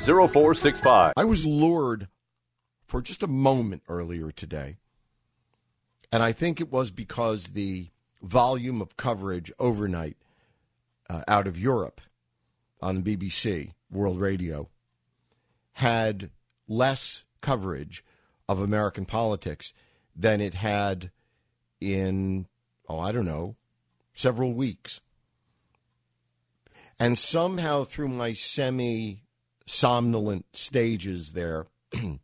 I was lured for just a moment earlier today, and I think it was because the volume of coverage overnight out of Europe on BBC World Radio had less coverage of American politics than it had in, several weeks. And somehow through my semi-somnolent stages there in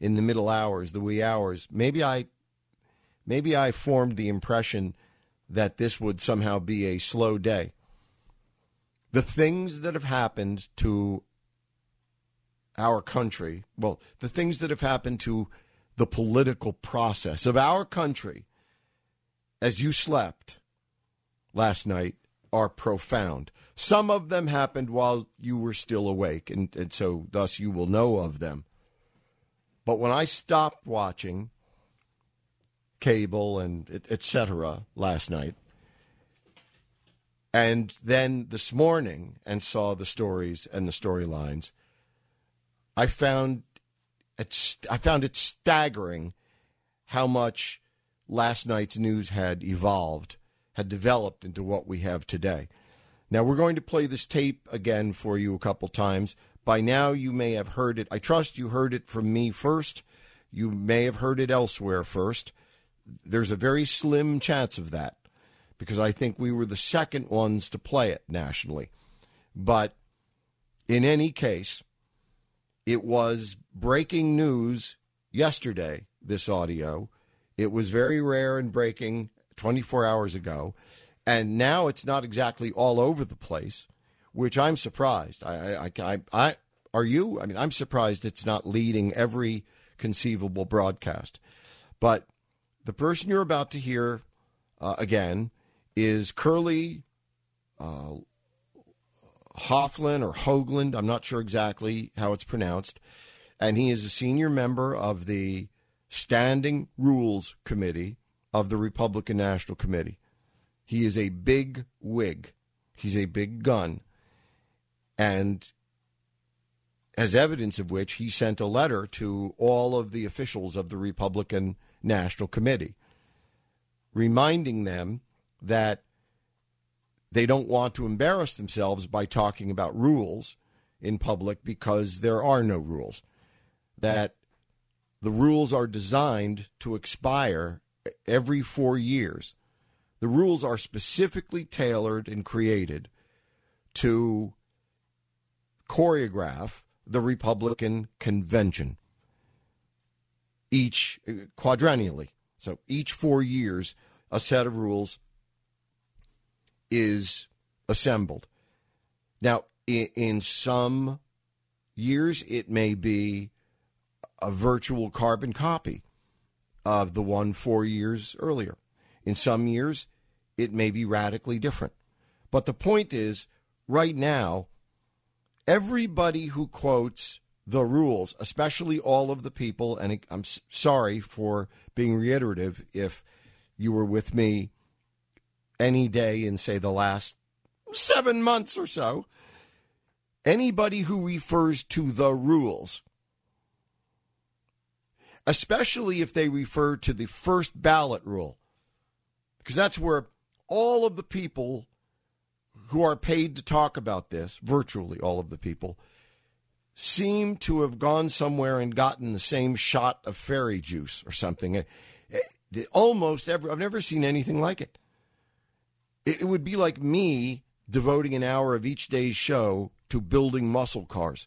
the middle hours, the wee hours, maybe I formed the impression that this would somehow be a slow day. The things that have happened to our country, the things that have happened to the political process of our country as you slept last night are profound. Some of them happened while you were still awake, and so thus you will know of them. But when I stopped watching cable and etc. last night, and then this morning and saw the stories and the storylines, I found it staggering how much last night's news had evolved, had developed into what we have today. Now, we're going to play this tape again for you a couple times. By now, you may have heard it. I trust you heard it from me first. You may have heard it elsewhere first. There's a very slim chance of that because I think we were the second ones to play it nationally. But in any case, it was breaking news yesterday, this audio. It was very rare and breaking 24 hours ago. And now it's not exactly all over the place, which I'm surprised. I are you? I mean, I'm surprised it's not leading every conceivable broadcast. But the person you're about to hear again is Curly Hofflin or Hoagland, I'm not sure exactly how it's pronounced, and he is a senior member of the Standing Rules Committee of the Republican National Committee. He is a big wig. He's a big gun. And as evidence of which, he sent a letter to all of the officials of the Republican National Committee, reminding them that they don't want to embarrass themselves by talking about rules in public because there are no rules. That the rules are designed to expire every 4 years. The rules are specifically tailored and created to choreograph the Republican convention each quadrennially. So each 4 years, a set of rules is assembled. Now, in some years, it may be a virtual carbon copy of the one 4 years earlier. In some years, it may be radically different. But the point is, right now, everybody who quotes the rules, especially all of the people, and I'm sorry for being reiterative if you were with me any day in, say, the last 7 months or so, anybody who refers to the rules, especially if they refer to the first ballot rule, because that's where all of the people who are paid to talk about this, virtually all of the people, seem to have gone somewhere and gotten the same shot of fairy juice or something. I've never seen anything like it. It would be like me devoting an hour of each day's show to building muscle cars.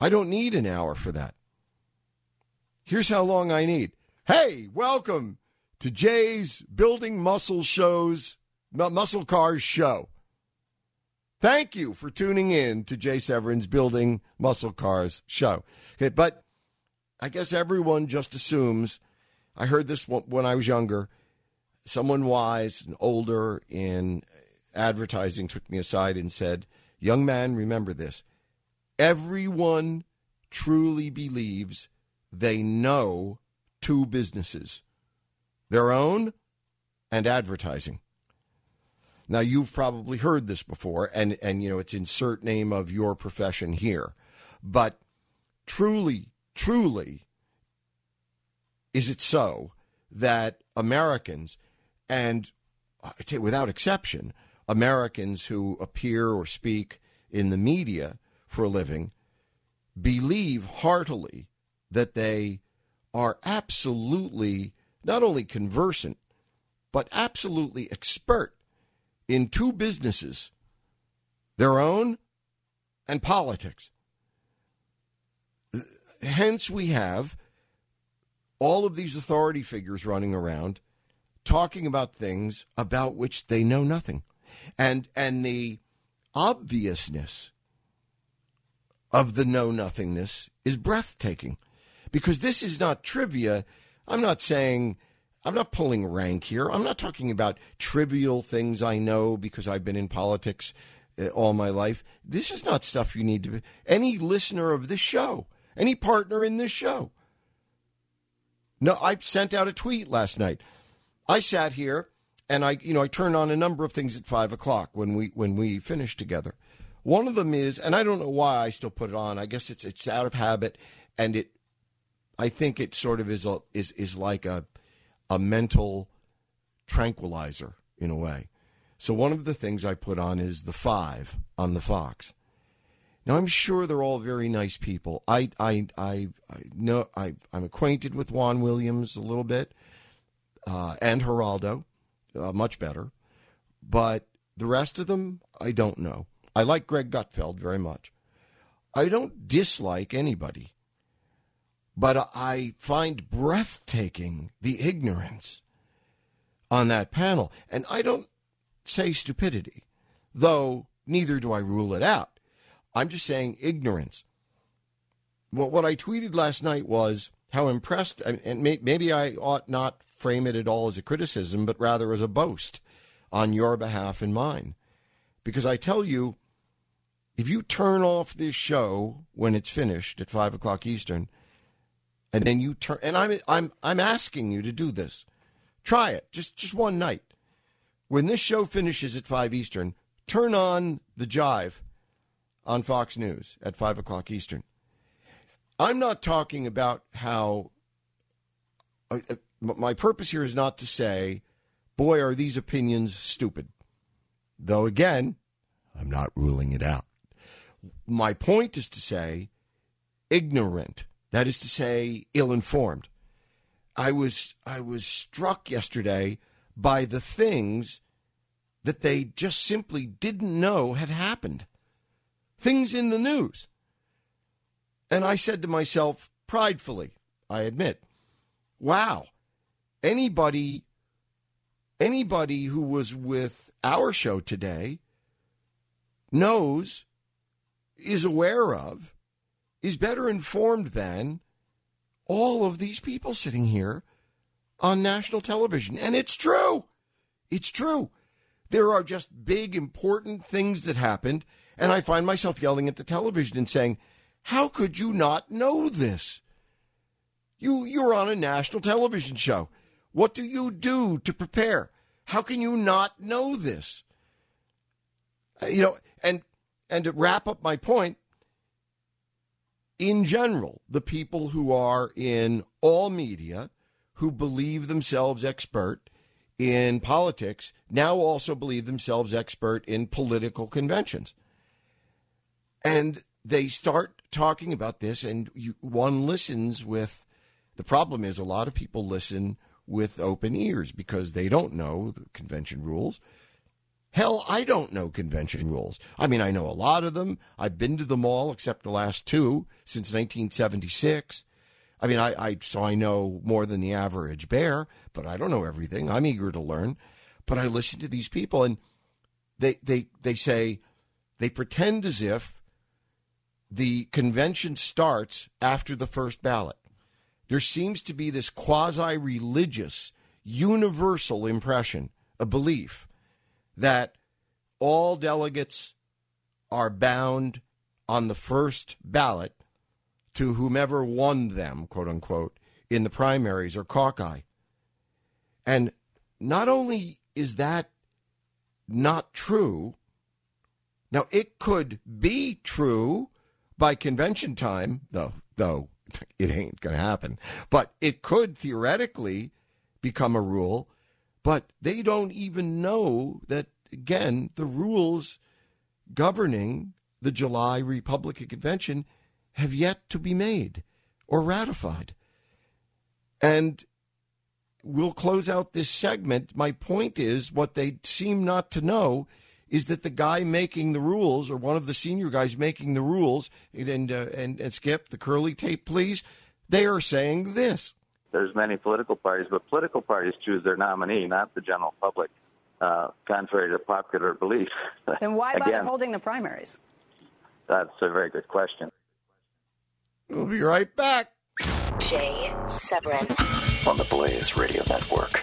I don't need an hour for that. Here's how long I need. Hey, welcome to Jay's Building Muscle Cars show. Thank you for tuning in to Jay Severin's Building Muscle Cars show. Okay, but I guess everyone just assumes, I heard this when I was younger, someone wise and older in advertising took me aside and said, young man, remember this. Everyone truly believes they know two businesses, their own and advertising. Now, you've probably heard this before, and you know, it's insert name of your profession here. But truly, truly, is it so that Americans, and I'd say without exception, Americans who appear or speak in the media for a living believe heartily that they are absolutely not only conversant, but absolutely expert in two businesses, their own and politics. Hence, we have all of these authority figures running around talking about things about which they know nothing. And the obviousness of the know-nothingness is breathtaking, because this is not trivia. I'm not saying, I'm not pulling rank here. I'm not talking about trivial things I know because I've been in politics all my life. This is not stuff you need to be. Any listener of this show, any partner in this show. No, I sent out a tweet last night. I sat here and I turn on a number of things at 5 o'clock when we finish together. One of them is, and I don't know why I still put it on. I guess it's out of habit, and I think it sort of is like a mental tranquilizer in a way. So one of the things I put on is the 5 on the Fox. Now, I'm sure they're all very nice people. I know I'm acquainted with Juan Williams a little bit, and Geraldo, much better, but the rest of them I don't know. I like Greg Gutfeld very much. I don't dislike anybody, but I find breathtaking the ignorance on that panel. And I don't say stupidity, though neither do I rule it out. I'm just saying ignorance. What I tweeted last night was how impressed, and maybe I ought not frame it at all as a criticism, but rather as a boast on your behalf and mine. Because I tell you, if you turn off this show when it's finished at 5 o'clock Eastern, and then you turn, and I'm asking you to do this, try it just one night. When this show finishes at 5 Eastern, turn on the Jive on Fox News at 5 o'clock Eastern. I'm not talking about how. My purpose here is not to say, boy, are these opinions stupid. Though again, I'm not ruling it out. My point is to say ignorant. That is to say ill-informed. I was struck yesterday by the things that they just simply didn't know had happened. Things in the news. And I said to myself pridefully, I admit, wow, anybody who was with our show today knows, is aware of, is better informed than all of these people sitting here on national television. And it's true. It's true. There are just big, important things that happened. And I find myself yelling at the television and saying, how could you not know this? You're on a national television show. What do you do to prepare? How can you not know this? You know, and to wrap up my point, in general, the people who are in all media, who believe themselves expert in politics, now also believe themselves expert in political conventions. And they start talking about this, and one listens with, the problem is a lot of people listen with open ears because they don't know the convention rules. Hell, I don't know convention rules. I mean, I know a lot of them. I've been to them all except the last two since 1976. I mean, so I know more than the average bear, but I don't know everything. I'm eager to learn. But I listen to these people, and they say, They pretend as if the convention starts after the first ballot. There seems to be this quasi-religious, universal impression, a belief, that all delegates are bound on the first ballot to whomever won them, quote unquote, in the primaries or caucus. And not only is that not true, now it could be true by convention time, though it ain't going to happen, but it could theoretically become a rule, but they don't even know that, again, the rules governing the July Republican convention have yet to be made or ratified. And we'll close out this segment. My point is, what they seem not to know is that the guy making the rules, or one of the senior guys making the rules, and Skip, the curly tape, please, they are saying this. There's many political parties, but political parties choose their nominee, not the general public, contrary to popular belief. Then why bother holding the primaries? That's a very good question. We'll be right back. Jay Severin on the Blaze Radio Network.